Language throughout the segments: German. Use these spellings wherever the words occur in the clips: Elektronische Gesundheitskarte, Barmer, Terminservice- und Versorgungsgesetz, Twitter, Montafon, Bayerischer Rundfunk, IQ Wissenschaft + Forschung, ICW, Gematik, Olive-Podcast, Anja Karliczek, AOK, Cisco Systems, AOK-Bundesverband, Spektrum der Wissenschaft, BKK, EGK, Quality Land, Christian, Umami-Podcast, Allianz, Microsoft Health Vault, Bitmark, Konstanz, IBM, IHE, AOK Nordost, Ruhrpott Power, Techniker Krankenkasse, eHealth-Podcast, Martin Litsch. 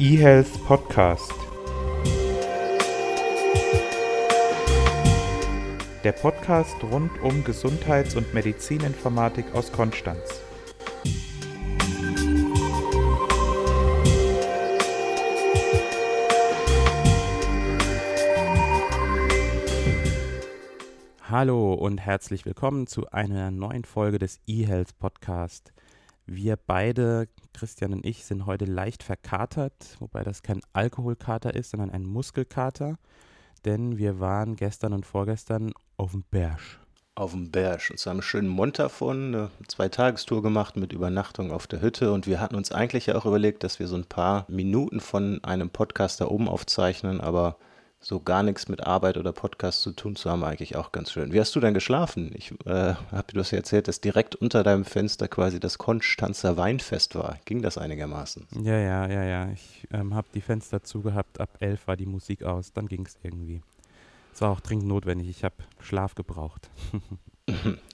eHealth-Podcast. Der Podcast rund um Gesundheits- und Medizininformatik aus Konstanz. Hallo und herzlich willkommen zu einer neuen Folge des eHealth-Podcast. Wir beide, Christian und ich, sind heute leicht verkatert, wobei das kein Alkoholkater ist, sondern ein Muskelkater, denn wir waren gestern und vorgestern auf dem Berg. Auf dem Berg, und zwar im schönen Montafon, eine 2-Tagestour gemacht mit Übernachtung auf der Hütte, und wir hatten uns eigentlich ja auch überlegt, dass wir so ein paar Minuten von einem Podcast da oben aufzeichnen, aber so gar nichts mit Arbeit oder Podcast zu tun zu haben, eigentlich auch ganz schön. Wie hast du denn geschlafen? Du hast ja erzählt, dass direkt unter deinem Fenster quasi das Konstanzer Weinfest war. Ging das einigermaßen? Ja. Ich habe die Fenster zugehabt. Ab 11 war die Musik aus. Dann ging es irgendwie. Es war auch dringend notwendig. Ich habe Schlaf gebraucht.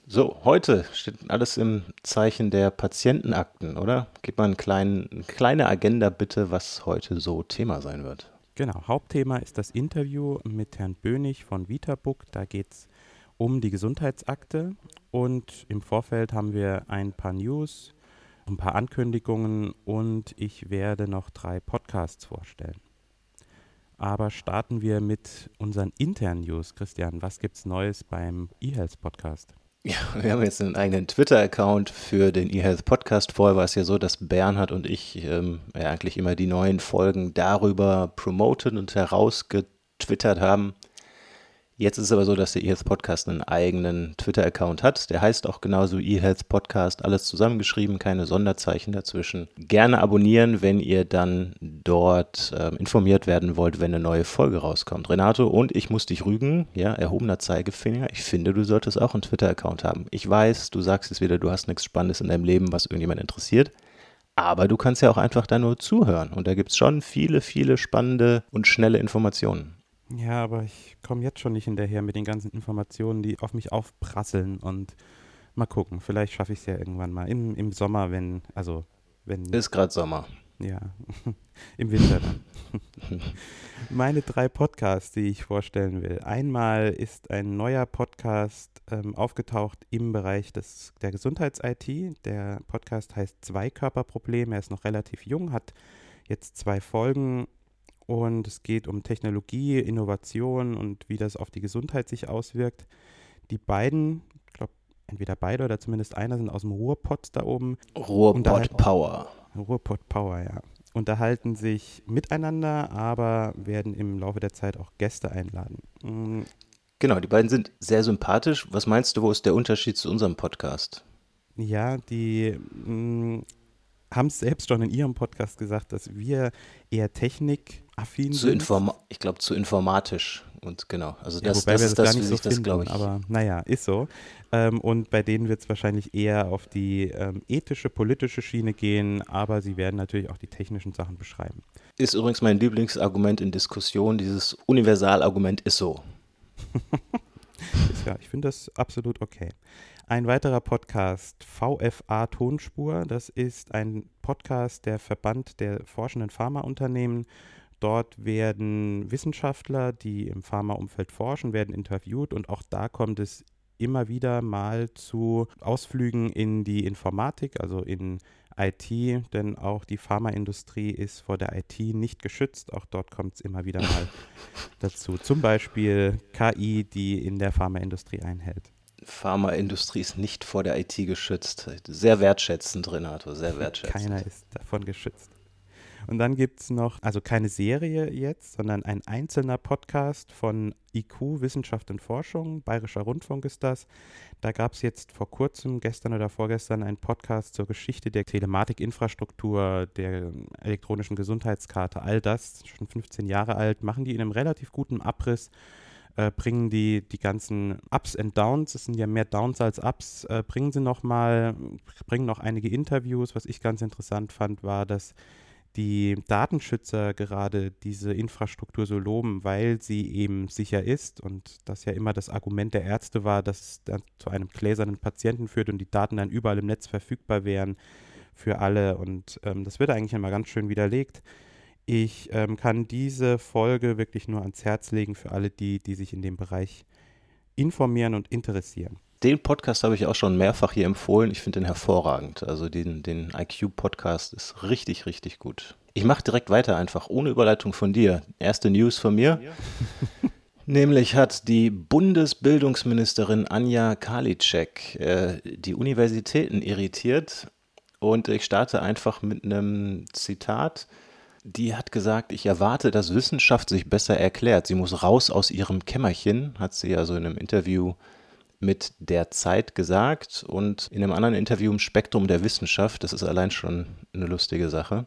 So, heute steht alles im Zeichen der Patientenakten, oder? Gib mal eine kleine Agenda bitte, was heute so Thema sein wird. Genau, Hauptthema ist das Interview mit Herrn Bönig von VitaBook. Da geht es um die Gesundheitsakte, und im Vorfeld haben wir ein paar News, ein paar Ankündigungen, und ich werde noch 3 Podcasts vorstellen. Aber starten wir mit unseren internen News. Christian, was gibt's Neues beim eHealth-Podcast? Ja, wir haben jetzt einen eigenen Twitter-Account für den eHealth-Podcast. Vorher war es ja so, dass Bernhard und ich eigentlich immer die neuen Folgen darüber promoted und herausgetwittert haben. Jetzt ist es aber so, dass der eHealth-Podcast einen eigenen Twitter-Account hat. Der heißt auch genauso eHealth-Podcast, alles zusammengeschrieben, keine Sonderzeichen dazwischen. Gerne abonnieren, wenn ihr dann dort informiert werden wollt, wenn eine neue Folge rauskommt. Renato, und ich muss dich rügen, ja, erhobener Zeigefinger. Ich finde, du solltest auch einen Twitter-Account haben. Ich weiß, du sagst es wieder, du hast nichts Spannendes in deinem Leben, was irgendjemand interessiert. Aber du kannst ja auch einfach da nur zuhören. Und da gibt es schon viele, viele spannende und schnelle Informationen. Ja, aber ich komme jetzt schon nicht hinterher mit den ganzen Informationen, die auf mich aufprasseln, und mal gucken, vielleicht schaffe ich es ja irgendwann mal. Im Sommer, wenn... Ist gerade Sommer. Ja, im Winter dann. Meine 3 Podcasts, die ich vorstellen will. Einmal ist ein neuer Podcast aufgetaucht im Bereich der Gesundheits-IT. Der Podcast heißt Zweikörperproblem. Er ist noch relativ jung, hat jetzt 2 Folgen. Und es geht um Technologie, Innovation und wie das auf die Gesundheit sich auswirkt. Die beiden, ich glaube, entweder beide oder zumindest einer, sind aus dem Ruhrpott da oben. Ruhrpott Power. Ruhrpott Power, ja. Unterhalten sich miteinander, aber werden im Laufe der Zeit auch Gäste einladen. Genau, die beiden sind sehr sympathisch. Was meinst du, wo ist der Unterschied zu unserem Podcast? Ja, die haben es selbst schon in ihrem Podcast gesagt, dass wir eher technikaffin sind. Ich glaube, zu informatisch, und genau. Also ja, das ist das, wie sich das, glaube ich. Aber naja, ist so. Und bei denen wird es wahrscheinlich eher auf die ethische, politische Schiene gehen, aber sie werden natürlich auch die technischen Sachen beschreiben. Ist übrigens mein Lieblingsargument in Diskussionen, dieses Universalargument ist so. Ja, ich finde das absolut okay. Ein weiterer Podcast, VFA Tonspur, das ist ein Podcast der Verband der forschenden Pharmaunternehmen. Dort werden Wissenschaftler, die im Pharmaumfeld forschen, werden interviewt, und auch da kommt es immer wieder mal zu Ausflügen in die Informatik, also in IT, denn auch die Pharmaindustrie ist vor der IT nicht geschützt. Auch dort kommt es immer wieder mal dazu. Zum Beispiel KI, die in der Pharmaindustrie einhält. Pharmaindustrie ist nicht vor der IT geschützt. Sehr wertschätzend, Renato, sehr wertschätzend. Keiner ist davon geschützt. Und dann gibt es noch, also keine Serie jetzt, sondern ein einzelner Podcast von IQ Wissenschaft und Forschung, Bayerischer Rundfunk ist das. Da gab es jetzt vor kurzem, gestern oder vorgestern, einen Podcast zur Geschichte der Telematikinfrastruktur, der elektronischen Gesundheitskarte, all das, schon 15 Jahre alt, machen die in einem relativ guten Abriss, bringen die ganzen Ups and Downs, es sind ja mehr Downs als Ups, bringen noch einige Interviews. Was ich ganz interessant fand, war, dass die Datenschützer gerade diese Infrastruktur so loben, weil sie eben sicher ist, und das ja immer das Argument der Ärzte war, dass es dann zu einem gläsernen Patienten führt und die Daten dann überall im Netz verfügbar wären für alle, und das wird eigentlich immer ganz schön widerlegt. Ich kann diese Folge wirklich nur ans Herz legen für alle, die sich in dem Bereich informieren und interessieren. Den Podcast habe ich auch schon mehrfach hier empfohlen. Ich finde den hervorragend. Also den IQ-Podcast ist richtig, richtig gut. Ich mache direkt weiter einfach, ohne Überleitung von dir. Erste News von mir. Ja. Nämlich hat die Bundesbildungsministerin Anja Karliczek die Universitäten irritiert. Und ich starte einfach mit einem Zitat. Die hat gesagt, ich erwarte, dass Wissenschaft sich besser erklärt. Sie muss raus aus ihrem Kämmerchen, hat sie also in einem Interview mit der Zeit gesagt. Und in einem anderen Interview im Spektrum der Wissenschaft, das ist allein schon eine lustige Sache,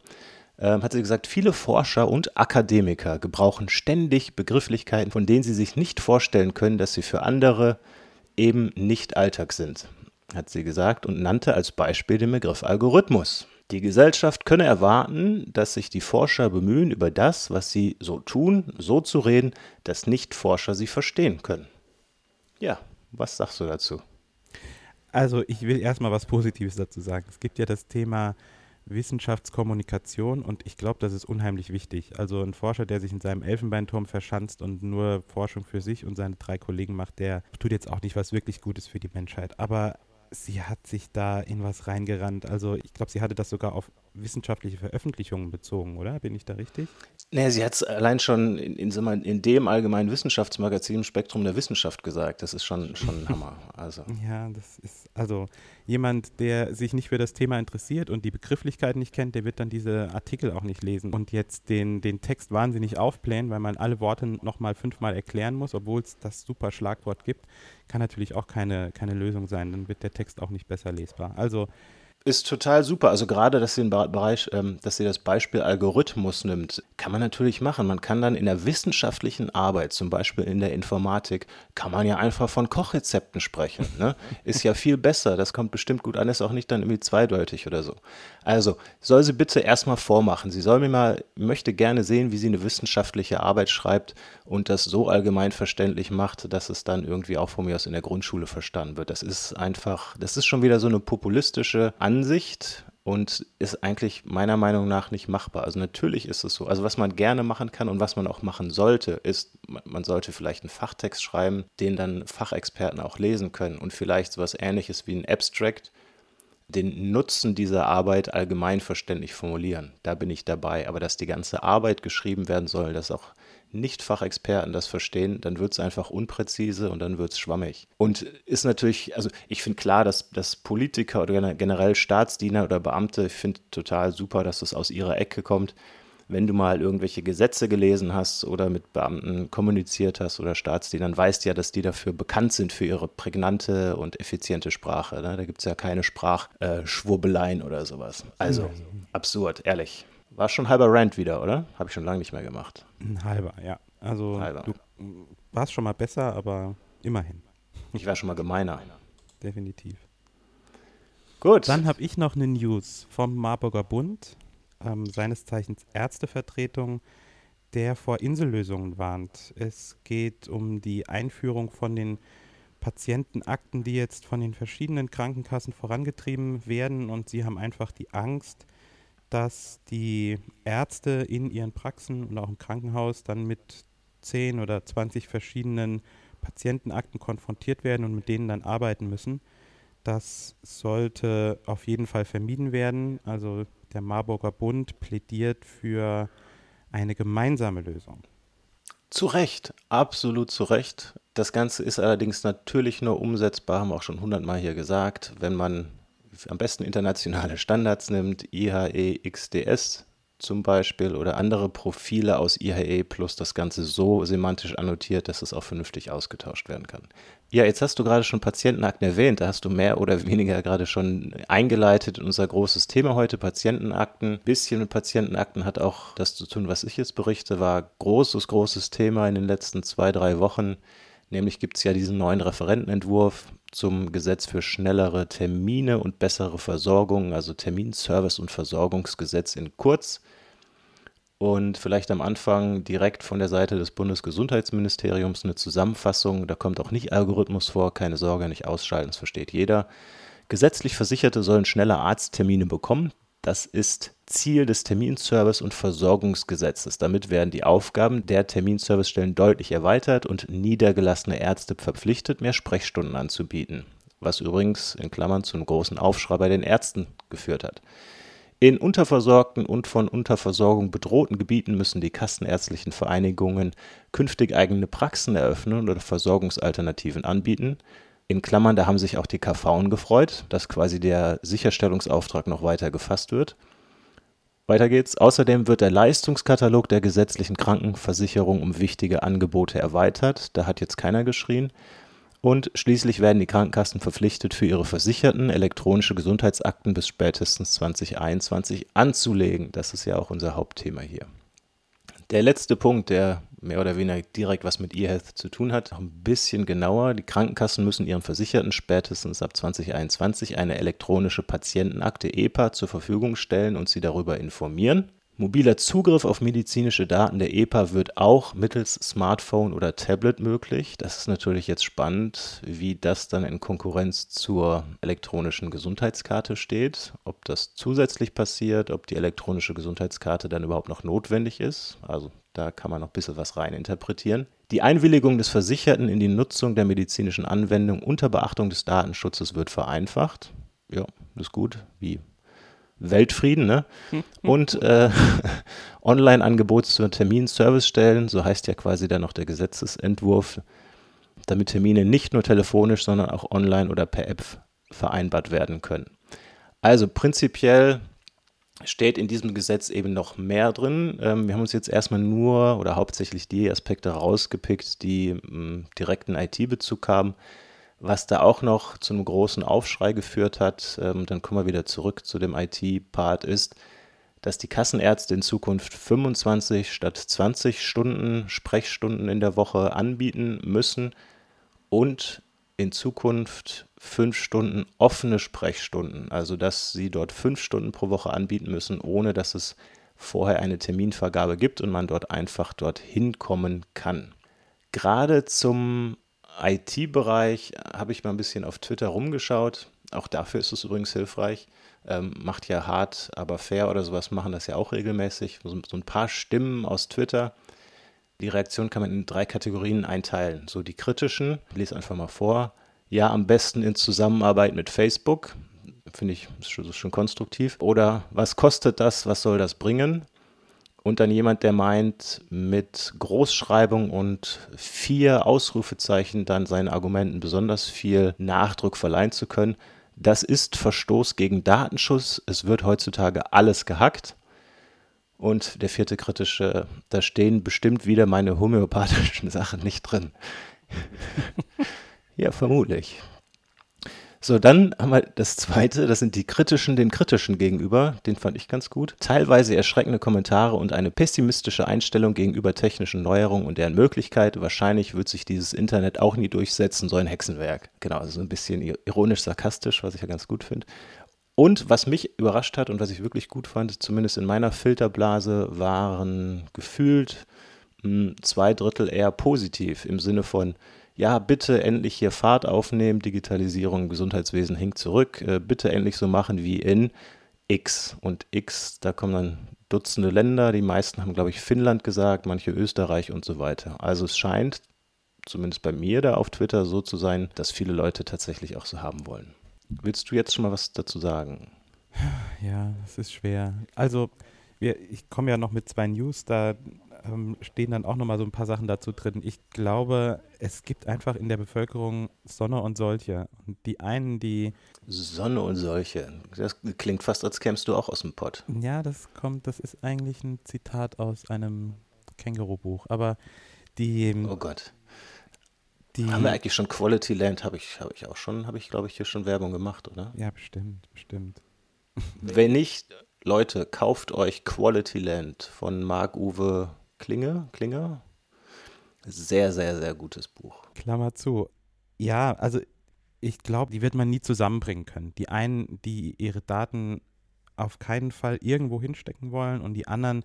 hat sie gesagt, viele Forscher und Akademiker gebrauchen ständig Begrifflichkeiten, von denen sie sich nicht vorstellen können, dass sie für andere eben nicht Alltag sind, hat sie gesagt und nannte als Beispiel den Begriff Algorithmus. Die Gesellschaft könne erwarten, dass sich die Forscher bemühen, über das, was sie so tun, so zu reden, dass Nicht-Forscher sie verstehen können. Ja, was sagst du dazu? Also ich will erstmal was Positives dazu sagen. Es gibt ja das Thema Wissenschaftskommunikation und ich glaube, das ist unheimlich wichtig. Also ein Forscher, der sich in seinem Elfenbeinturm verschanzt und nur Forschung für sich und seine 3 Kollegen macht, der tut jetzt auch nicht was wirklich Gutes für die Menschheit. Aber sie hat sich da in was reingerannt. Also ich glaube, sie hatte das sogar auf wissenschaftliche Veröffentlichungen bezogen, oder? Bin ich da richtig? Naja, sie hat es allein schon in dem allgemeinen Wissenschaftsmagazin im Spektrum der Wissenschaft gesagt. Das ist schon ein Hammer. Also. Ja, das ist also jemand, der sich nicht für das Thema interessiert und die Begrifflichkeiten nicht kennt, der wird dann diese Artikel auch nicht lesen und jetzt den Text wahnsinnig aufblähen, weil man alle Worte nochmal 5-mal erklären muss, obwohl es das super Schlagwort gibt. Kann natürlich auch keine Lösung sein. Dann wird der Text auch nicht besser lesbar. Also ist total super. Also gerade, dass sie den Bereich, dass sie das Beispiel Algorithmus nimmt, kann man natürlich machen. Man kann dann in der wissenschaftlichen Arbeit, zum Beispiel in der Informatik, kann man ja einfach von Kochrezepten sprechen. Ne? Ist ja viel besser. Das kommt bestimmt gut an. Ist auch nicht dann irgendwie zweideutig oder so. Also soll sie bitte erstmal vormachen. Sie soll mir mal, möchte gerne sehen, wie sie eine wissenschaftliche Arbeit schreibt und das so allgemein verständlich macht, dass es dann irgendwie auch von mir aus in der Grundschule verstanden wird. Das ist einfach, das ist schon wieder so eine populistische Ansicht und ist eigentlich meiner Meinung nach nicht machbar. Also natürlich ist es so. Also was man gerne machen kann und was man auch machen sollte, ist, man sollte vielleicht einen Fachtext schreiben, den dann Fachexperten auch lesen können und vielleicht sowas Ähnliches wie ein Abstract, den Nutzen dieser Arbeit allgemeinverständlich formulieren. Da bin ich dabei. Aber dass die ganze Arbeit geschrieben werden soll, dass auch Nicht-Fachexperten das verstehen, dann wird es einfach unpräzise und dann wird es schwammig. Und ist natürlich, also ich finde klar, dass Politiker oder generell Staatsdiener oder Beamte, ich finde total super, dass das aus ihrer Ecke kommt. Wenn du mal irgendwelche Gesetze gelesen hast oder mit Beamten kommuniziert hast oder Staatsdienern, weißt ja, dass die dafür bekannt sind für ihre prägnante und effiziente Sprache. Ne? Da gibt es ja keine Sprachschwurbeleien oder sowas. Also absurd, ehrlich. War schon halber Rant wieder, oder? Habe ich schon lange nicht mehr gemacht. Ein halber, ja. Also du warst schon mal besser, aber immerhin. Ich war schon mal gemeiner. Definitiv. Gut. Dann habe ich noch eine News vom Marburger Bund, seines Zeichens Ärztevertretung, der vor Insellösungen warnt. Es geht um die Einführung von den Patientenakten, die jetzt von den verschiedenen Krankenkassen vorangetrieben werden und sie haben einfach die Angst, dass die Ärzte in ihren Praxen und auch im Krankenhaus dann mit 10 oder 20 verschiedenen Patientenakten konfrontiert werden und mit denen dann arbeiten müssen. Das sollte auf jeden Fall vermieden werden. Also der Marburger Bund plädiert für eine gemeinsame Lösung. Zu Recht, absolut zu Recht. Das Ganze ist allerdings natürlich nur umsetzbar, haben wir auch schon 100-mal hier gesagt, wenn man am besten internationale Standards nimmt, IHE, XDS zum Beispiel oder andere Profile aus IHE plus das Ganze so semantisch annotiert, dass es auch vernünftig ausgetauscht werden kann. Ja, jetzt hast du gerade schon Patientenakten erwähnt, da hast du mehr oder weniger gerade schon eingeleitet in unser großes Thema heute, Patientenakten. Ein bisschen mit Patientenakten hat auch das zu tun, was ich jetzt berichte, war großes Thema in den letzten 2-3 Wochen. Nämlich gibt es ja diesen neuen Referentenentwurf zum Gesetz für schnellere Termine und bessere Versorgung, also Terminservice- und Versorgungsgesetz in kurz. Und vielleicht am Anfang direkt von der Seite des Bundesgesundheitsministeriums eine Zusammenfassung, da kommt auch nicht Algorithmus vor, keine Sorge, nicht ausschalten, das versteht jeder. Gesetzlich Versicherte sollen schneller Arzttermine bekommen, Das ist Ziel des Terminservice- und Versorgungsgesetzes. Damit werden die Aufgaben der Terminservicestellen deutlich erweitert und niedergelassene Ärzte verpflichtet, mehr Sprechstunden anzubieten. Was übrigens in Klammern zu einem großen Aufschrei bei den Ärzten geführt hat. In unterversorgten und von Unterversorgung bedrohten Gebieten müssen die kassenärztlichen Vereinigungen künftig eigene Praxen eröffnen oder Versorgungsalternativen anbieten. In Klammern, da haben sich auch die KVen gefreut, dass quasi der Sicherstellungsauftrag noch weiter gefasst wird. Weiter geht's. Außerdem wird der Leistungskatalog der gesetzlichen Krankenversicherung um wichtige Angebote erweitert. Da hat jetzt keiner geschrien. Und schließlich werden die Krankenkassen verpflichtet, für ihre Versicherten elektronische Gesundheitsakten bis spätestens 2021 anzulegen. Das ist ja auch unser Hauptthema hier. Der letzte Punkt, der mehr oder weniger direkt was mit eHealth zu tun hat, noch ein bisschen genauer. Die Krankenkassen müssen ihren Versicherten spätestens ab 2021 eine elektronische Patientenakte EPA zur Verfügung stellen und sie darüber informieren. Mobiler Zugriff auf medizinische Daten der EPA wird auch mittels Smartphone oder Tablet möglich. Das ist natürlich jetzt spannend, wie das dann in Konkurrenz zur elektronischen Gesundheitskarte steht. Ob das zusätzlich passiert, ob die elektronische Gesundheitskarte dann überhaupt noch notwendig ist. Also da kann man noch ein bisschen was reininterpretieren. Die Einwilligung des Versicherten in die Nutzung der medizinischen Anwendung unter Beachtung des Datenschutzes wird vereinfacht. Ja, das ist gut. Wie? Weltfrieden, ne? Und Online-Angebot zur Terminservicestellen, so heißt ja quasi dann noch der Gesetzesentwurf, damit Termine nicht nur telefonisch, sondern auch online oder per App vereinbart werden können. Also prinzipiell steht in diesem Gesetz eben noch mehr drin. Wir haben uns jetzt erstmal nur oder hauptsächlich die Aspekte rausgepickt, die direkten IT-Bezug haben. Was da auch noch zu einem großen Aufschrei geführt hat, dann kommen wir wieder zurück zu dem IT-Part, ist, dass die Kassenärzte in Zukunft 25 statt 20 Sprechstunden in der Woche anbieten müssen und in Zukunft 5 Stunden offene Sprechstunden. Also, dass sie dort 5 Stunden pro Woche anbieten müssen, ohne dass es vorher eine Terminvergabe gibt und man dort einfach dorthin kommen kann. Gerade zum IT-Bereich habe ich mal ein bisschen auf Twitter rumgeschaut. Auch dafür ist es übrigens hilfreich. Macht ja hart, aber fair oder sowas machen das ja auch regelmäßig. So ein paar Stimmen aus Twitter. Die Reaktion kann man in 3 Kategorien einteilen. So die kritischen, ich lese einfach mal vor. Ja, am besten in Zusammenarbeit mit Facebook. Finde ich, ist schon konstruktiv. Oder was kostet das, was soll das bringen? Und dann jemand, der meint, mit Großschreibung und 4 Ausrufezeichen dann seinen Argumenten besonders viel Nachdruck verleihen zu können. Das ist Verstoß gegen Datenschutz. Es wird heutzutage alles gehackt. Und der 4. kritische, da stehen bestimmt wieder meine homöopathischen Sachen nicht drin. Ja, vermutlich. So, dann haben wir das 2., das sind die Kritischen den Kritischen gegenüber, den fand ich ganz gut. Teilweise erschreckende Kommentare und eine pessimistische Einstellung gegenüber technischen Neuerungen und deren Möglichkeit. Wahrscheinlich wird sich dieses Internet auch nie durchsetzen, so ein Hexenwerk. Genau, also so ein bisschen ironisch-sarkastisch, was ich ja ganz gut finde. Und was mich überrascht hat und was ich wirklich gut fand, zumindest in meiner Filterblase, waren gefühlt 2/3 eher positiv im Sinne von: Ja, bitte endlich hier Fahrt aufnehmen, Digitalisierung im Gesundheitswesen hinkt zurück, bitte endlich so machen wie in X. Und X, da kommen dann Dutzende Länder, die meisten haben, glaube ich, Finnland gesagt, manche Österreich und so weiter. Also es scheint, zumindest bei mir da auf Twitter, so zu sein, dass viele Leute tatsächlich auch so haben wollen. Willst du jetzt schon mal was dazu sagen? Ja, es ist schwer. Also ich komme ja noch mit 2 News, da stehen dann auch nochmal so ein paar Sachen dazu drin. Ich glaube, es gibt einfach in der Bevölkerung Sonne und solche. Und die einen, die... Sonne und solche. Das klingt fast, als kämst du auch aus dem Pott. Ja, das ist eigentlich ein Zitat aus einem Känguru-Buch. Aber die... Oh Gott. Haben wir eigentlich schon Quality Land? Habe ich, glaube ich, hier schon Werbung gemacht, oder? Ja, bestimmt. Wenn nicht... Leute, kauft euch Quality Land von Marc-Uwe Klinger. Sehr, sehr, sehr gutes Buch. Klammer zu. Ja, also ich glaube, die wird man nie zusammenbringen können. Die einen, die ihre Daten auf keinen Fall irgendwo hinstecken wollen und die anderen,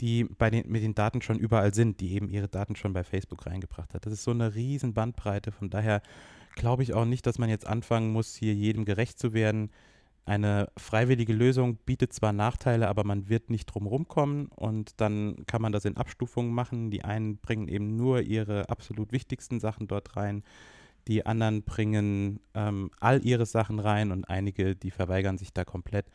die mit den Daten schon überall sind, die eben ihre Daten schon bei Facebook reingebracht hat. Das ist so eine riesen Bandbreite. Von daher glaube ich auch nicht, dass man jetzt anfangen muss, hier jedem gerecht zu werden. Eine freiwillige Lösung bietet zwar Nachteile, aber man wird nicht drum rumkommen, und dann kann man das in Abstufungen machen. Die einen bringen eben nur ihre absolut wichtigsten Sachen dort rein, die anderen bringen all ihre Sachen rein, und einige, die verweigern sich da komplett.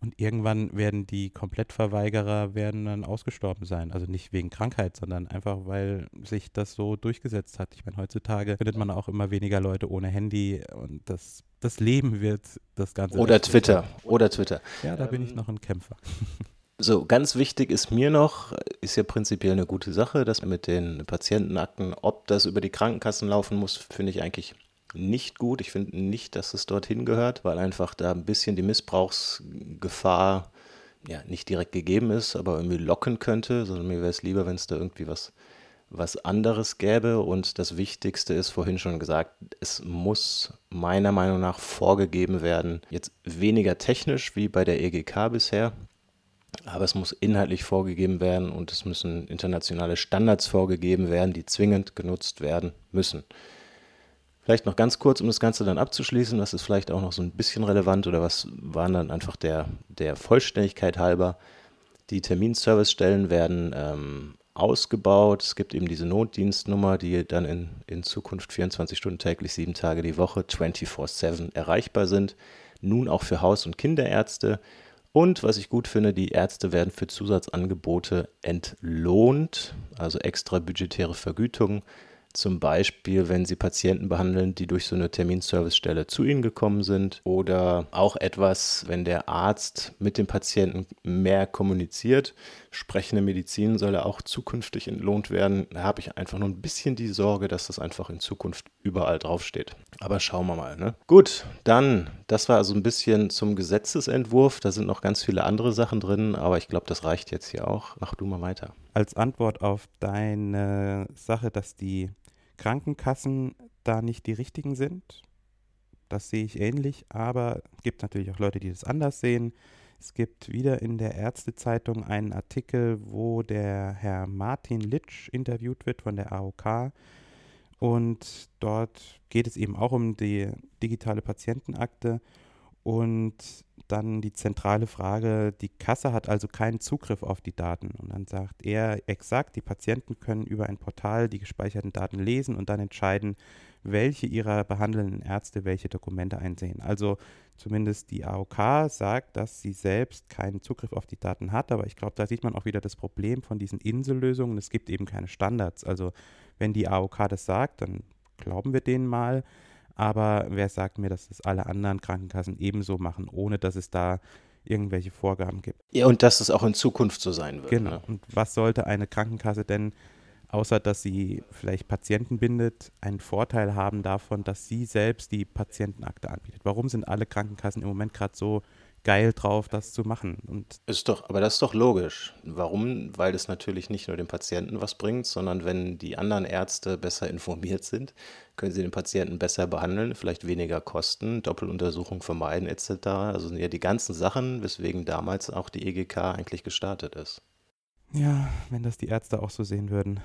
Und irgendwann werden die Komplettverweigerer dann ausgestorben sein. Also nicht wegen Krankheit, sondern einfach, weil sich das so durchgesetzt hat. Ich meine, heutzutage findet man auch immer weniger Leute ohne Handy, und das Leben wird das Ganze. Oder Twitter. Ja, da bin ich noch ein Kämpfer. So, ganz wichtig ist mir noch, ist ja prinzipiell eine gute Sache, dass mit den Patientenakten, ob das über die Krankenkassen laufen muss, finde ich eigentlich nicht gut. Ich finde nicht, dass es dorthin gehört, weil einfach da ein bisschen die Missbrauchsgefahr ja nicht direkt gegeben ist, aber irgendwie locken könnte, sondern mir wäre es lieber, wenn es da irgendwie was anderes gäbe. Und das Wichtigste ist, vorhin schon gesagt, es muss meiner Meinung nach vorgegeben werden, jetzt weniger technisch wie bei der EGK bisher, aber es muss inhaltlich vorgegeben werden, und es müssen internationale Standards vorgegeben werden, die zwingend genutzt werden müssen. Vielleicht noch ganz kurz, um das Ganze dann abzuschließen, das ist vielleicht auch noch so ein bisschen relevant, oder was waren dann einfach der Vollständigkeit halber. Die Terminservicestellen werden ausgebaut. Es gibt eben diese Notdienstnummer, die dann in Zukunft 24 Stunden täglich, 7 Tage die Woche, 24/7 erreichbar sind. Nun auch für Haus- und Kinderärzte. Und was ich gut finde, die Ärzte werden für Zusatzangebote entlohnt, also extra budgetäre Vergütungen. Zum Beispiel, wenn sie Patienten behandeln, die durch so eine Terminservicestelle zu ihnen gekommen sind, oder auch etwas, wenn der Arzt mit dem Patienten mehr kommuniziert. Sprechende Medizin soll ja auch zukünftig entlohnt werden. Da habe ich einfach nur ein bisschen die Sorge, dass das einfach in Zukunft überall draufsteht. Aber schauen wir mal, ne? Gut, dann, das war also ein bisschen zum Gesetzesentwurf. Da sind noch ganz viele andere Sachen drin, aber ich glaube, das reicht jetzt hier auch. Mach du mal weiter. Als Antwort auf deine Sache, dass die Krankenkassen da nicht die richtigen sind. Das sehe ich ähnlich, aber es gibt natürlich auch Leute, die das anders sehen. Es gibt wieder in der Ärztezeitung einen Artikel, wo der Herr Martin Litsch interviewt wird von der AOK, und dort geht es eben auch um die digitale Patientenakte und dann die zentrale Frage, die Kasse hat also keinen Zugriff auf die Daten. Und dann sagt er exakt, die Patienten können über ein Portal die gespeicherten Daten lesen und dann entscheiden, welche ihrer behandelnden Ärzte welche Dokumente einsehen. Also zumindest die AOK sagt, dass sie selbst keinen Zugriff auf die Daten hat, aber ich glaube, da sieht man auch wieder das Problem von diesen Insellösungen. Es gibt eben keine Standards. Also wenn die AOK das sagt, dann glauben wir denen mal. Aber wer sagt mir, dass das alle anderen Krankenkassen ebenso machen, ohne dass es da irgendwelche Vorgaben gibt? Ja, und dass es auch in Zukunft so sein wird. Genau. Ne? Und was sollte eine Krankenkasse denn, außer dass sie vielleicht Patienten bindet, einen Vorteil haben davon, dass sie selbst die Patientenakte anbietet? Warum sind alle Krankenkassen im Moment gerade so geil drauf, das zu machen? Und aber das ist doch logisch. Warum? Weil das natürlich nicht nur dem Patienten was bringt, sondern wenn die anderen Ärzte besser informiert sind, können sie den Patienten besser behandeln, vielleicht weniger kosten, Doppeluntersuchung vermeiden etc. Also sind ja die ganzen Sachen, weswegen damals auch die EGK eigentlich gestartet ist. Ja, wenn das die Ärzte auch so sehen würden,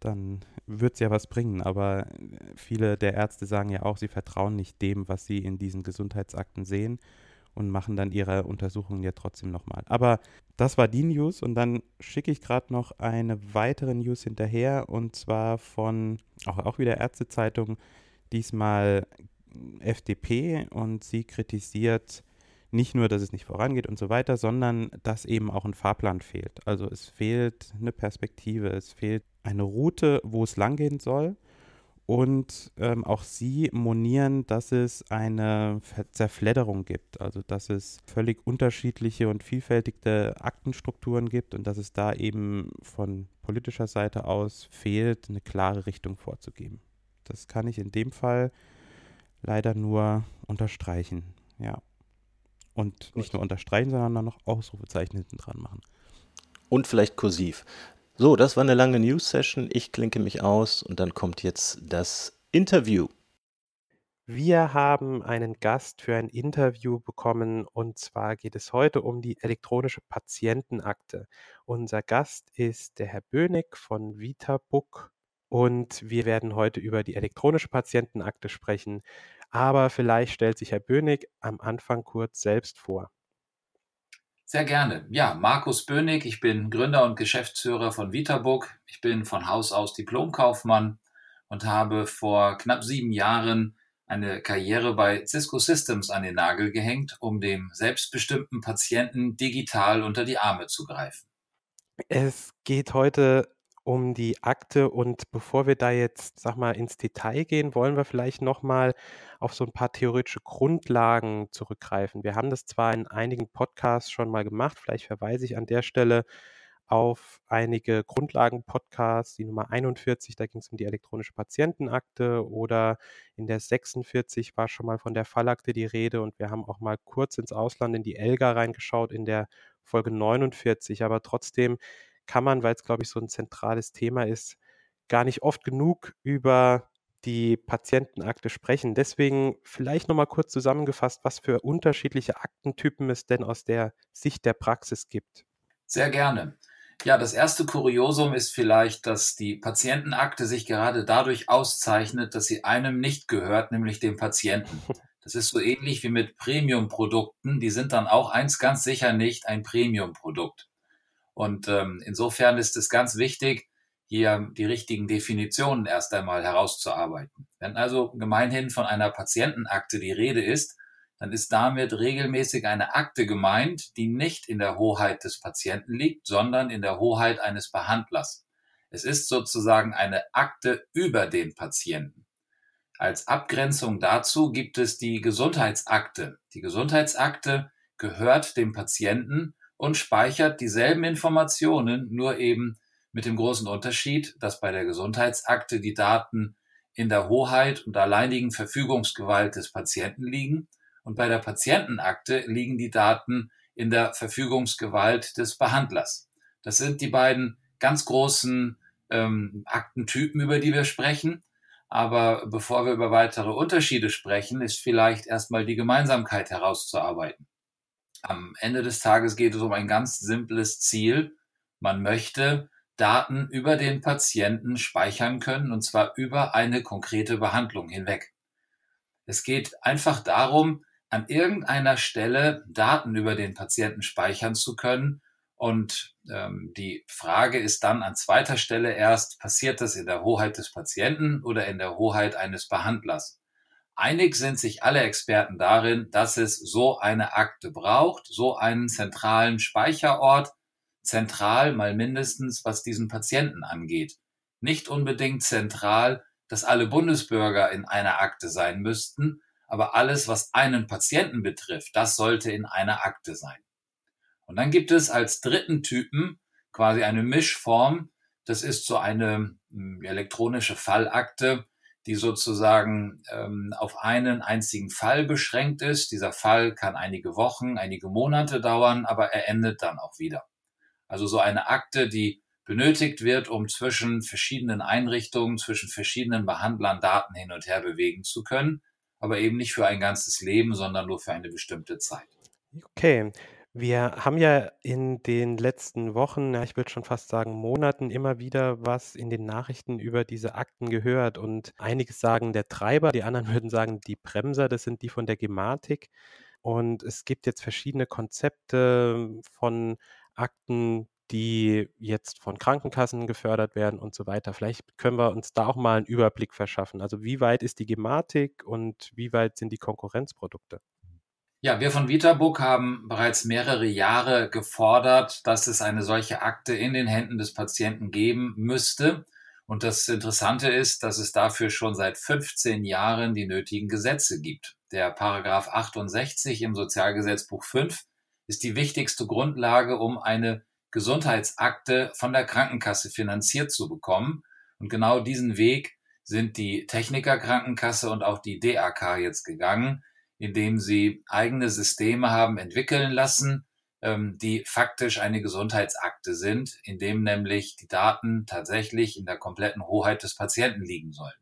dann wird es ja was bringen. Aber viele der Ärzte sagen ja auch, sie vertrauen nicht dem, was sie in diesen Gesundheitsakten sehen, und machen dann ihre Untersuchungen ja trotzdem nochmal. Aber das war die News, und dann schicke ich gerade noch eine weitere News hinterher, und zwar von auch wieder Ärztezeitung, diesmal FDP, und sie kritisiert nicht nur, dass es nicht vorangeht und so weiter, sondern dass eben auch ein Fahrplan fehlt. Also es fehlt eine Perspektive, es fehlt eine Route, wo es langgehen soll. Und auch sie monieren, dass es eine Zerfledderung gibt, also dass es völlig unterschiedliche und vielfältige Aktenstrukturen gibt und dass es da eben von politischer Seite aus fehlt, eine klare Richtung vorzugeben. Das kann ich in dem Fall leider nur unterstreichen, ja. Und nicht nur unterstreichen, sondern dann noch Ausrufezeichen hinten dran machen. Und vielleicht kursiv. So, das war eine lange News-Session. Ich klinke mich aus, und dann kommt jetzt das Interview. Wir haben einen Gast für ein Interview bekommen, und zwar geht es heute um die elektronische Patientenakte. Unser Gast ist der Herr Bönig von VitaBook, und wir werden heute über die elektronische Patientenakte sprechen. aber vielleicht stellt sich Herr Bönig am Anfang kurz selbst vor. Sehr gerne. Ja, Markus Bönig, ich bin Gründer und Geschäftsführer von VitaBook. Ich bin von Haus aus Diplomkaufmann und habe vor knapp 7 Jahren eine Karriere bei Cisco Systems an den Nagel gehängt, um dem selbstbestimmten Patienten digital unter die Arme zu greifen. Es geht heute um die Akte und bevor wir da jetzt, ins Detail gehen, wollen wir vielleicht nochmal auf so ein paar theoretische Grundlagen zurückgreifen. Wir haben das zwar in einigen Podcasts schon mal gemacht, vielleicht verweise ich an der Stelle auf einige Grundlagen-Podcasts, die Nummer 41, da ging es um die elektronische Patientenakte oder in der 46 war schon mal von der Fallakte die Rede und wir haben auch mal kurz ins Ausland in die ELGA reingeschaut in der Folge 49, aber trotzdem kann man, weil es, glaube ich, so ein zentrales Thema ist, gar nicht oft genug über die Patientenakte sprechen. Deswegen vielleicht nochmal kurz zusammengefasst, was für unterschiedliche Aktentypen es denn aus der Sicht der Praxis gibt. Sehr gerne. Ja, das erste Kuriosum ist vielleicht, dass die Patientenakte sich gerade dadurch auszeichnet, dass sie einem nicht gehört, nämlich dem Patienten. Das ist so ähnlich wie mit Premium-Produkten. Die sind dann auch eins ganz sicher nicht ein Premium-Produkt. Und insofern ist es ganz wichtig, hier die richtigen Definitionen erst einmal herauszuarbeiten. Wenn also gemeinhin von einer Patientenakte die Rede ist, dann ist damit regelmäßig eine Akte gemeint, die nicht in der Hoheit des Patienten liegt, sondern in der Hoheit eines Behandlers. Es ist sozusagen eine Akte über den Patienten. Als Abgrenzung dazu gibt es die Gesundheitsakte. Die Gesundheitsakte gehört dem Patienten und speichert dieselben Informationen, nur eben mit dem großen Unterschied, dass bei der Gesundheitsakte die Daten in der Hoheit und alleinigen Verfügungsgewalt des Patienten liegen. Und bei der Patientenakte liegen die Daten in der Verfügungsgewalt des Behandlers. Das sind die beiden ganz großen Aktentypen, über die wir sprechen. Aber bevor wir über weitere Unterschiede sprechen, ist vielleicht erstmal die Gemeinsamkeit herauszuarbeiten. Am Ende des Tages geht es um ein ganz simples Ziel. Man möchte Daten über den Patienten speichern können, und zwar über eine konkrete Behandlung hinweg. Es geht einfach darum, an irgendeiner Stelle Daten über den Patienten speichern zu können. Und die Frage ist dann an zweiter Stelle erst, passiert das in der Hoheit des Patienten oder in der Hoheit eines Behandlers? Einig sind sich alle Experten darin, dass es so eine Akte braucht, so einen zentralen Speicherort, zentral mal mindestens, was diesen Patienten angeht. Nicht unbedingt zentral, dass alle Bundesbürger in einer Akte sein müssten, aber alles, was einen Patienten betrifft, das sollte in einer Akte sein. Und dann gibt es als dritten Typen quasi eine Mischform, das ist so eine elektronische Fallakte, die sozusagen auf einen einzigen Fall beschränkt ist. Dieser Fall kann einige Wochen, einige Monate dauern, aber er endet dann auch wieder. Also so eine Akte, die benötigt wird, um zwischen verschiedenen Einrichtungen, zwischen verschiedenen Behandlern Daten hin und her bewegen zu können, aber eben nicht für ein ganzes Leben, sondern nur für eine bestimmte Zeit. Okay, wir haben ja in den letzten Wochen, ich würde schon fast sagen Monaten, immer wieder was in den Nachrichten über diese Akten gehört und einige sagen der Treiber, die anderen würden sagen die Bremser, das sind die von der Gematik und es gibt jetzt verschiedene Konzepte von Akten, die jetzt von Krankenkassen gefördert werden und so weiter. Vielleicht können wir uns da auch mal einen Überblick verschaffen. Also wie weit ist die Gematik und wie weit sind die Konkurrenzprodukte? Ja, wir von VitaBook haben bereits mehrere Jahre gefordert, dass es eine solche Akte in den Händen des Patienten geben müsste. Und das Interessante ist, dass es dafür schon seit 15 Jahren die nötigen Gesetze gibt. Der Paragraph 68 im Sozialgesetzbuch 5 ist die wichtigste Grundlage, um eine Gesundheitsakte von der Krankenkasse finanziert zu bekommen. Und genau diesen Weg sind die Techniker Krankenkasse und auch die DAK jetzt gegangen, indem sie eigene Systeme haben entwickeln lassen, die faktisch eine Gesundheitsakte sind, in dem nämlich die Daten tatsächlich in der kompletten Hoheit des Patienten liegen sollen.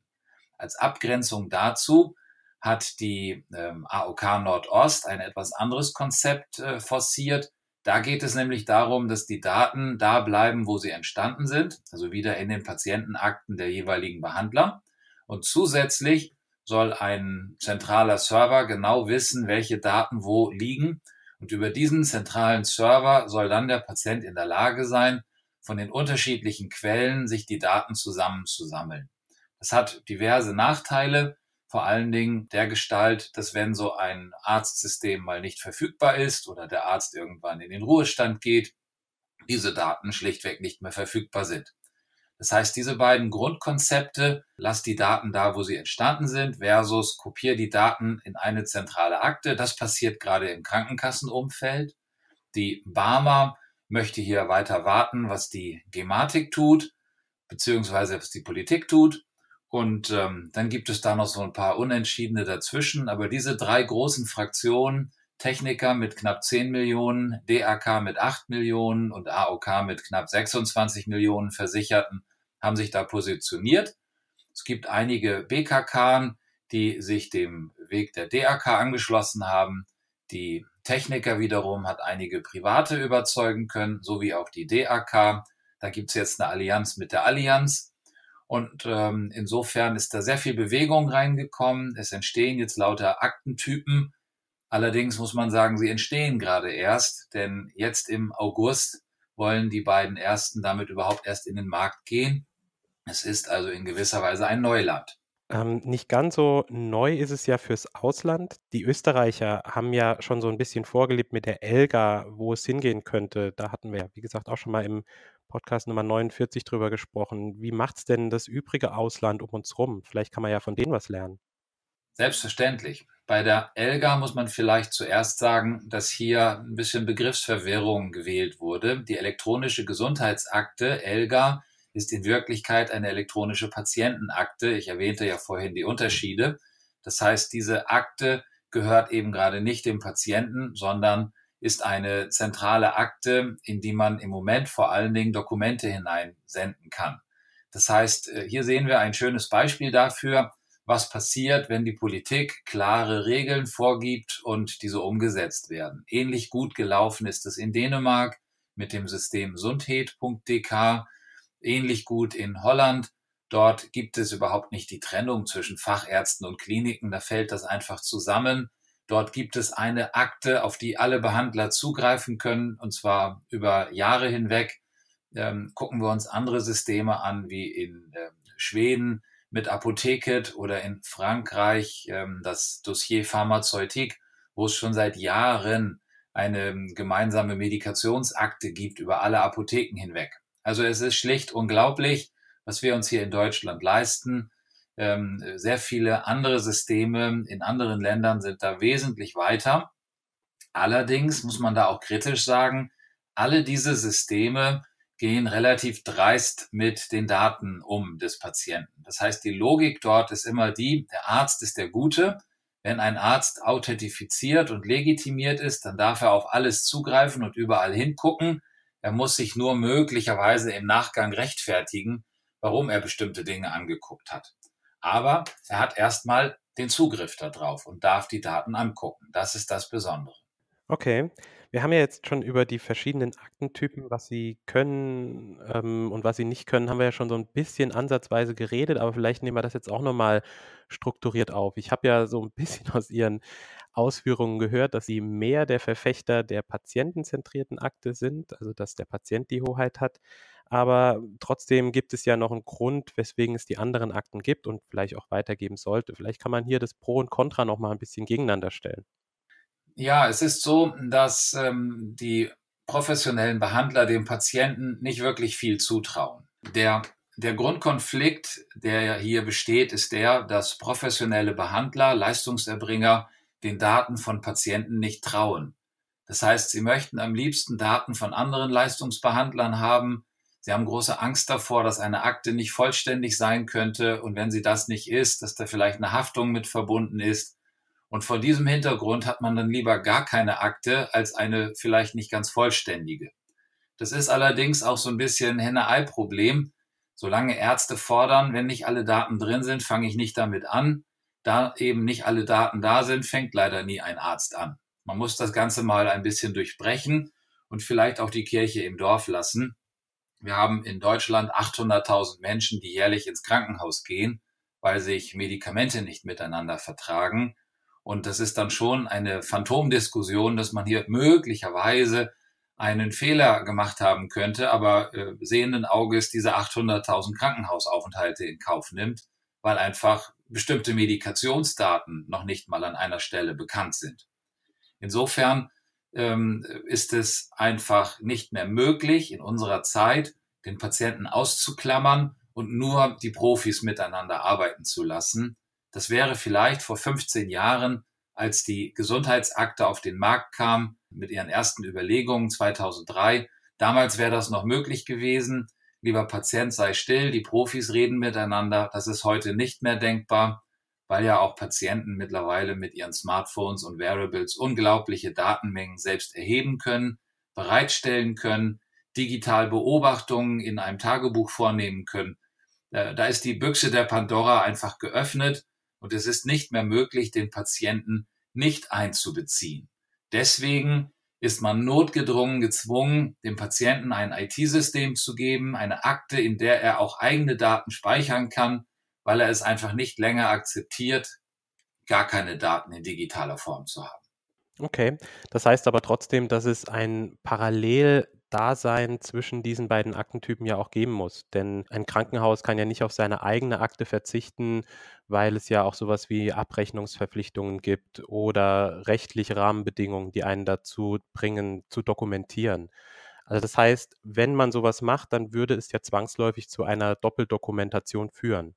Als Abgrenzung dazu hat die AOK Nordost ein etwas anderes Konzept forciert. Da geht es nämlich darum, dass die Daten da bleiben, wo sie entstanden sind, also wieder in den Patientenakten der jeweiligen Behandler. Und zusätzlich soll ein zentraler Server genau wissen, welche Daten wo liegen. Und über diesen zentralen Server soll dann der Patient in der Lage sein, von den unterschiedlichen Quellen sich die Daten zusammenzusammeln. Das hat diverse Nachteile, vor allen Dingen der Gestalt, dass wenn so ein Arztsystem mal nicht verfügbar ist oder der Arzt irgendwann in den Ruhestand geht, diese Daten schlichtweg nicht mehr verfügbar sind. Das heißt, diese beiden Grundkonzepte, lass die Daten da, wo sie entstanden sind, versus kopier die Daten in eine zentrale Akte. Das passiert gerade im Krankenkassenumfeld. Die BARMER möchte hier weiter warten, was die Gematik tut, beziehungsweise was die Politik tut. Und dann gibt es da noch so ein paar Unentschiedene dazwischen. Aber diese drei großen Fraktionen, Techniker mit knapp 10 Millionen, DAK mit 8 Millionen und AOK mit knapp 26 Millionen Versicherten, haben sich da positioniert. Es gibt einige BKK, die sich dem Weg der DAK angeschlossen haben. Die Techniker wiederum hat einige Private überzeugen können, sowie auch die DAK. Da gibt es jetzt eine Allianz mit der Allianz. Und insofern ist da sehr viel Bewegung reingekommen. Es entstehen jetzt lauter Aktentypen. Allerdings muss man sagen, sie entstehen gerade erst, denn jetzt im August wollen die beiden Ersten damit überhaupt erst in den Markt gehen. Es ist also in gewisser Weise ein Neuland. Nicht ganz so neu ist es ja fürs Ausland. Die Österreicher haben ja schon so ein bisschen vorgelebt mit der ELGA, wo es hingehen könnte. Da hatten wir ja, wie gesagt, auch schon mal im Podcast Nummer 49 drüber gesprochen. Wie macht's denn das übrige Ausland um uns rum? Vielleicht kann man ja von denen was lernen. Selbstverständlich. Bei der ELGA muss man vielleicht zuerst sagen, dass hier ein bisschen Begriffsverwirrung gewählt wurde. Die elektronische Gesundheitsakte, ELGA, ist in Wirklichkeit eine elektronische Patientenakte. Ich erwähnte ja vorhin die Unterschiede. Das heißt, diese Akte gehört eben gerade nicht dem Patienten, sondern ist eine zentrale Akte, in die man im Moment vor allen Dingen Dokumente hineinsenden kann. Das heißt, hier sehen wir ein schönes Beispiel dafür, was passiert, wenn die Politik klare Regeln vorgibt und diese umgesetzt werden. Ähnlich gut gelaufen ist es in Dänemark mit dem System gesundheit.dk, ähnlich gut in Holland. Dort gibt es überhaupt nicht die Trennung zwischen Fachärzten und Kliniken, da fällt das einfach zusammen. Dort gibt es eine Akte, auf die alle Behandler zugreifen können, und zwar über Jahre hinweg. Gucken wir uns andere Systeme an, wie in Schweden, mit Apotheket oder in Frankreich das Dossier Pharmazeutik, wo es schon seit Jahren eine gemeinsame Medikationsakte gibt über alle Apotheken hinweg. Also es ist schlicht unglaublich, was wir uns hier in Deutschland leisten. Sehr viele andere Systeme in anderen Ländern sind da wesentlich weiter. Allerdings muss man da auch kritisch sagen, alle diese Systeme gehen relativ dreist mit den Daten um des Patienten. Das heißt, die Logik dort ist immer die, der Arzt ist der Gute. Wenn ein Arzt authentifiziert und legitimiert ist, dann darf er auf alles zugreifen und überall hingucken. Er muss sich nur möglicherweise im Nachgang rechtfertigen, warum er bestimmte Dinge angeguckt hat. Aber er hat erstmal den Zugriff darauf und darf die Daten angucken. Das ist das Besondere. Okay. Wir haben ja jetzt schon über die verschiedenen Aktentypen, was sie können und was sie nicht können, haben wir ja schon so ein bisschen ansatzweise geredet, aber vielleicht nehmen wir das jetzt auch nochmal strukturiert auf. Ich habe ja so ein bisschen aus Ihren Ausführungen gehört, dass Sie mehr der Verfechter der patientenzentrierten Akte sind, also dass der Patient die Hoheit hat, aber trotzdem gibt es ja noch einen Grund, weswegen es die anderen Akten gibt und vielleicht auch weitergeben sollte. Vielleicht kann man hier das Pro und Contra nochmal ein bisschen gegeneinander stellen. Ja, es ist so, dass die professionellen Behandler dem Patienten nicht wirklich viel zutrauen. Der Grundkonflikt, der hier besteht, ist der, dass professionelle Behandler, Leistungserbringer den Daten von Patienten nicht trauen. Das heißt, sie möchten am liebsten Daten von anderen Leistungsbehandlern haben. Sie haben große Angst davor, dass eine Akte nicht vollständig sein könnte und wenn sie das nicht ist, dass da vielleicht eine Haftung mit verbunden ist. Und vor diesem Hintergrund hat man dann lieber gar keine Akte als eine vielleicht nicht ganz vollständige. Das ist allerdings auch so ein bisschen Henne-Ei-Problem. Solange Ärzte fordern, wenn nicht alle Daten drin sind, fange ich nicht damit an. Da eben nicht alle Daten da sind, fängt leider nie ein Arzt an. Man muss das Ganze mal ein bisschen durchbrechen und vielleicht auch die Kirche im Dorf lassen. Wir haben in Deutschland 800.000 Menschen, die jährlich ins Krankenhaus gehen. weil sich Medikamente nicht miteinander vertragen. Und das ist dann schon eine Phantomdiskussion, dass man hier möglicherweise einen Fehler gemacht haben könnte, aber sehenden Auges diese 800.000 Krankenhausaufenthalte in Kauf nimmt, weil einfach bestimmte Medikationsdaten noch nicht mal an einer Stelle bekannt sind. Insofern ist es einfach nicht mehr möglich, in unserer Zeit den Patienten auszuklammern und nur die Profis miteinander arbeiten zu lassen. Das wäre vielleicht vor 15 Jahren, als die Gesundheitsakte auf den Markt kam, mit ihren ersten Überlegungen 2003. Damals wäre das noch möglich gewesen. Lieber Patient, sei still, die Profis reden miteinander. Das ist heute nicht mehr denkbar, weil ja auch Patienten mittlerweile mit ihren Smartphones und Wearables unglaubliche Datenmengen selbst erheben können, bereitstellen können, digital Beobachtungen in einem Tagebuch vornehmen können. Da ist die Büchse der Pandora einfach geöffnet und es ist nicht mehr möglich, den Patienten nicht einzubeziehen. Deswegen ist man notgedrungen gezwungen, dem Patienten ein IT-System zu geben, eine Akte, in der er auch eigene Daten speichern kann, weil er es einfach nicht länger akzeptiert, gar keine Daten in digitaler Form zu haben. Okay, das heißt aber trotzdem, dass es ein Paralleldasein zwischen diesen beiden Aktentypen ja auch geben muss. Denn ein Krankenhaus kann ja nicht auf seine eigene Akte verzichten, weil es ja auch sowas wie Abrechnungsverpflichtungen gibt oder rechtliche Rahmenbedingungen, die einen dazu bringen, zu dokumentieren. Also das heißt, wenn man sowas macht, dann würde es ja zwangsläufig zu einer Doppeldokumentation führen.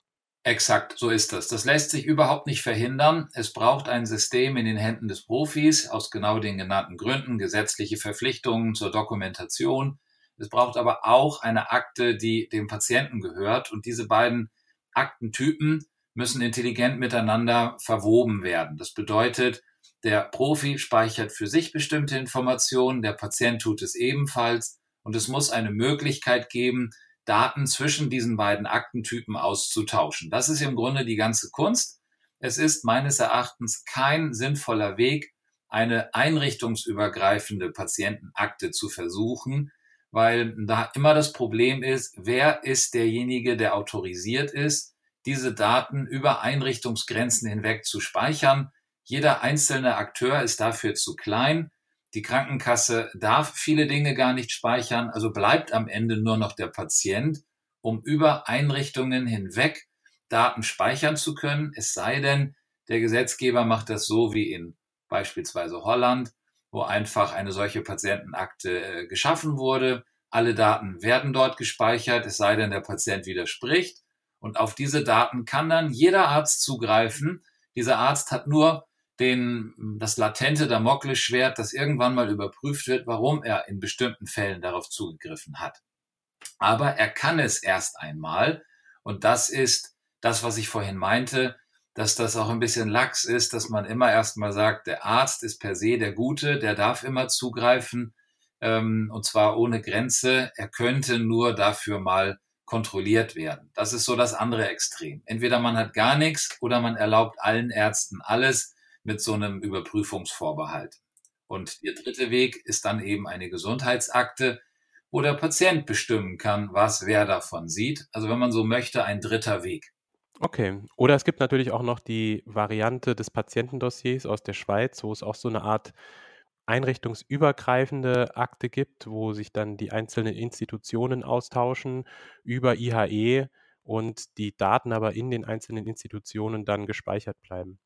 Exakt, so ist das. Das lässt sich überhaupt nicht verhindern. Es braucht ein System in den Händen des Profis, aus genau den genannten Gründen, gesetzliche Verpflichtungen zur Dokumentation. Es braucht aber auch eine Akte, die dem Patienten gehört. Und diese beiden Aktentypen müssen intelligent miteinander verwoben werden. Das bedeutet, der Profi speichert für sich bestimmte Informationen, der Patient tut es ebenfalls. Und es muss eine Möglichkeit geben, Daten zwischen diesen beiden Aktentypen auszutauschen. Das ist im Grunde die ganze Kunst. Es ist meines Erachtens kein sinnvoller Weg, eine einrichtungsübergreifende Patientenakte zu versuchen, weil da immer das Problem ist, wer ist derjenige, der autorisiert ist, diese Daten über Einrichtungsgrenzen hinweg zu speichern. Jeder einzelne Akteur ist dafür zu klein. Die Krankenkasse darf viele Dinge gar nicht speichern, also bleibt am Ende nur noch der Patient, um über Einrichtungen hinweg Daten speichern zu können. Es sei denn, der Gesetzgeber macht das so wie in beispielsweise Holland, wo einfach eine solche Patientenakte geschaffen wurde. Alle Daten werden dort gespeichert, es sei denn, der Patient widerspricht. Und auf diese Daten kann dann jeder Arzt zugreifen. Dieser Arzt hat nur das latente Damoklesschwert, das irgendwann mal überprüft wird, warum er in bestimmten Fällen darauf zugegriffen hat. Aber er kann es erst einmal. Und das ist das, was ich vorhin meinte, dass das auch ein bisschen lax ist, dass man immer erstmal sagt, der Arzt ist per se der Gute, der darf immer zugreifen, und zwar ohne Grenze. Er könnte nur dafür mal kontrolliert werden. Das ist so das andere Extrem. Entweder man hat gar nichts oder man erlaubt allen Ärzten alles, mit so einem Überprüfungsvorbehalt. Und der dritte Weg ist dann eben eine Gesundheitsakte, wo der Patient bestimmen kann, was wer davon sieht. Also wenn man so möchte, ein dritter Weg. Okay. Oder es gibt natürlich auch noch die Variante des Patientendossiers aus der Schweiz, wo es auch so eine Art einrichtungsübergreifende Akte gibt, wo sich dann die einzelnen Institutionen austauschen über IHE und die Daten aber in den einzelnen Institutionen dann gespeichert bleiben.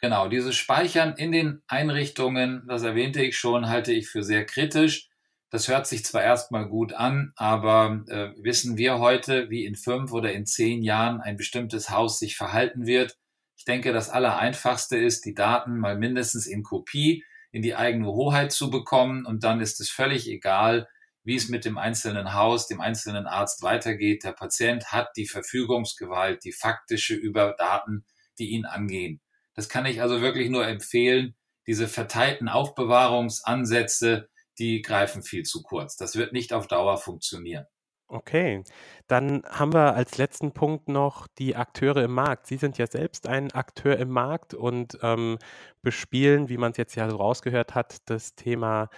Genau, dieses Speichern in den Einrichtungen, das erwähnte ich schon, halte ich für sehr kritisch. Das hört sich zwar erstmal gut an, aber wissen wir heute, wie in 5 oder in 10 Jahren ein bestimmtes Haus sich verhalten wird? Ich denke, das Allereinfachste ist, die Daten mal mindestens in Kopie in die eigene Hoheit zu bekommen und dann ist es völlig egal, wie es mit dem einzelnen Haus, dem einzelnen Arzt weitergeht. Der Patient hat die Verfügungsgewalt, die faktische über Daten, die ihn angehen. Das kann ich also wirklich nur empfehlen. Diese verteilten Aufbewahrungsansätze, die greifen viel zu kurz. Das wird nicht auf Dauer funktionieren. Okay, dann haben wir als letzten Punkt noch die Akteure im Markt. Sie sind ja selbst ein Akteur im Markt und bespielen, wie man es jetzt ja so rausgehört hat, das Thema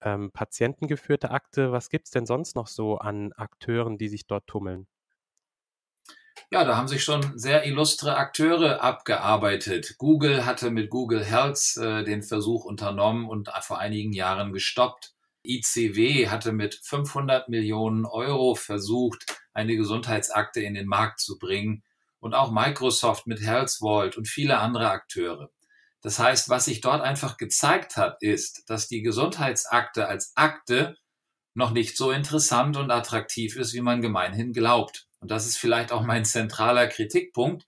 patientengeführte Akte. Was gibt es denn sonst noch so an Akteuren, die sich dort tummeln? Ja, da haben sich schon sehr illustre Akteure abgearbeitet. Google hatte mit Google Health den Versuch unternommen und vor einigen Jahren gestoppt. ICW hatte mit 500 Millionen Euro versucht, eine Gesundheitsakte in den Markt zu bringen. Und auch Microsoft mit Health Vault und viele andere Akteure. Das heißt, was sich dort einfach gezeigt hat, ist, dass die Gesundheitsakte als Akte noch nicht so interessant und attraktiv ist, wie man gemeinhin glaubt. Und das ist vielleicht auch mein zentraler Kritikpunkt.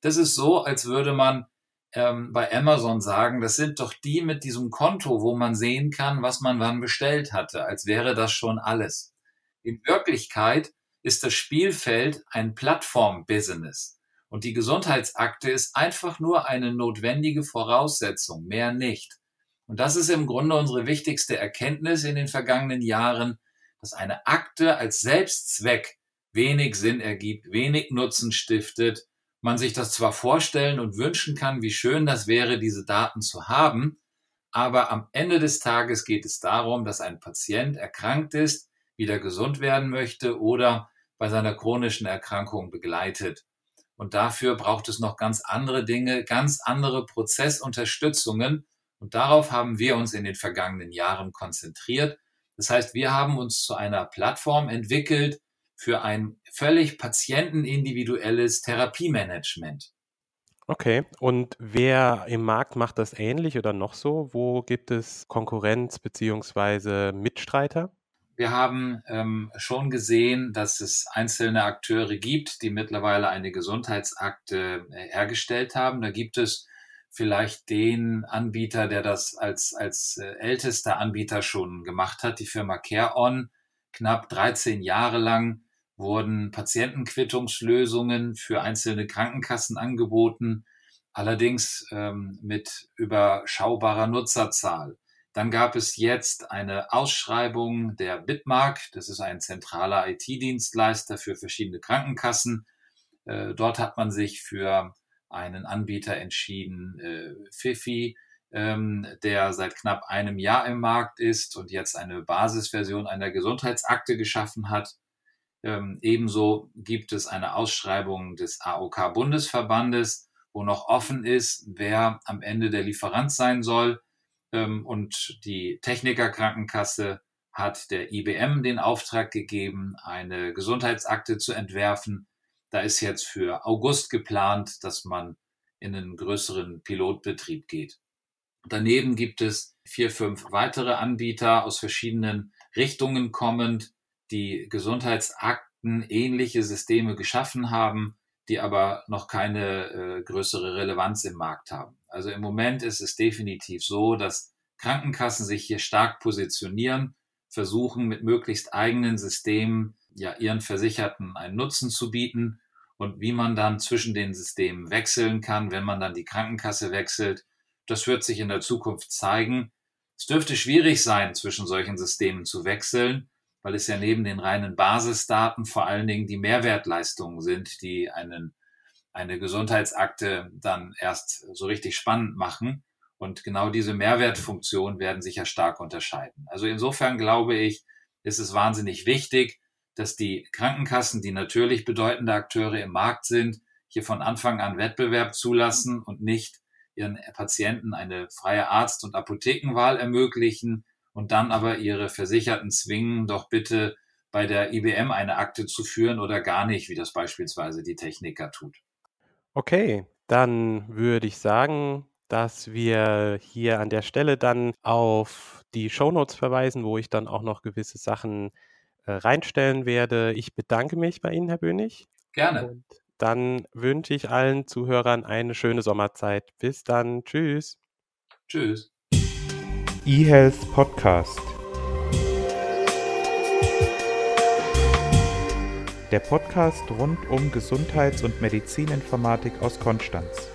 Das ist so, als würde man bei Amazon sagen, das sind doch die mit diesem Konto, wo man sehen kann, was man wann bestellt hatte, als wäre das schon alles. In Wirklichkeit ist das Spielfeld ein Plattform-Business. Und die Gesundheitsakte ist einfach nur eine notwendige Voraussetzung, mehr nicht. Und das ist im Grunde unsere wichtigste Erkenntnis in den vergangenen Jahren, dass eine Akte als Selbstzweck wenig Sinn ergibt, wenig Nutzen stiftet. Man sich das zwar vorstellen und wünschen kann, wie schön das wäre, diese Daten zu haben, aber am Ende des Tages geht es darum, dass ein Patient erkrankt ist, wieder gesund werden möchte oder bei seiner chronischen Erkrankung begleitet. Und dafür braucht es noch ganz andere Dinge, ganz andere Prozessunterstützungen. Und darauf haben wir uns in den vergangenen Jahren konzentriert. Das heißt, wir haben uns zu einer Plattform entwickelt für ein völlig patientenindividuelles Therapiemanagement. Okay, und wer im Markt macht das ähnlich oder noch so? Wo gibt es Konkurrenz bzw. Mitstreiter? Wir haben schon gesehen, dass es einzelne Akteure gibt, die mittlerweile eine Gesundheitsakte hergestellt haben. Da gibt es vielleicht den Anbieter, der das als ältester Anbieter schon gemacht hat, die Firma CareOn. Knapp 13 Jahre lang wurden Patientenquittungslösungen für einzelne Krankenkassen angeboten, allerdings mit überschaubarer Nutzerzahl. Dann gab es jetzt eine Ausschreibung der Bitmark, das ist ein zentraler IT-Dienstleister für verschiedene Krankenkassen. Dort hat man sich für einen Anbieter entschieden, Fifi, der seit knapp einem Jahr im Markt ist und jetzt eine Basisversion einer Gesundheitsakte geschaffen hat. Ebenso gibt es eine Ausschreibung des AOK-Bundesverbandes, wo noch offen ist, wer am Ende der Lieferant sein soll. Und die Techniker Krankenkasse hat der IBM den Auftrag gegeben, eine Gesundheitsakte zu entwerfen. Da ist jetzt für August geplant, dass man in einen größeren Pilotbetrieb geht. Daneben gibt es 4, 5 weitere Anbieter aus verschiedenen Richtungen kommend, die Gesundheitsakten ähnliche Systeme geschaffen haben, die aber noch keine größere Relevanz im Markt haben. Also im Moment ist es definitiv so, dass Krankenkassen sich hier stark positionieren, versuchen mit möglichst eigenen Systemen ja ihren Versicherten einen Nutzen zu bieten, und wie man dann zwischen den Systemen wechseln kann, wenn man dann die Krankenkasse wechselt, das wird sich in der Zukunft zeigen. Es dürfte schwierig sein, zwischen solchen Systemen zu wechseln, weil es ja neben den reinen Basisdaten vor allen Dingen die Mehrwertleistungen sind, die eine Gesundheitsakte dann erst so richtig spannend machen. Und genau diese Mehrwertfunktionen werden sich ja stark unterscheiden. Also insofern glaube ich, ist es wahnsinnig wichtig, dass die Krankenkassen, die natürlich bedeutende Akteure im Markt sind, hier von Anfang an Wettbewerb zulassen und nicht ihren Patienten eine freie Arzt- und Apothekenwahl ermöglichen und dann aber ihre Versicherten zwingen, doch bitte bei der IBM eine Akte zu führen oder gar nicht, wie das beispielsweise die Techniker tut. Okay, dann würde ich sagen, dass wir hier an der Stelle dann auf die Shownotes verweisen, wo ich dann auch noch gewisse Sachen reinstellen werde. Ich bedanke mich bei Ihnen, Herr Bönig. Gerne. Und dann wünsche ich allen Zuhörern eine schöne Sommerzeit. Bis dann. Tschüss. Tschüss. eHealth-Podcast. Der Podcast rund um Gesundheits- und Medizininformatik aus Konstanz.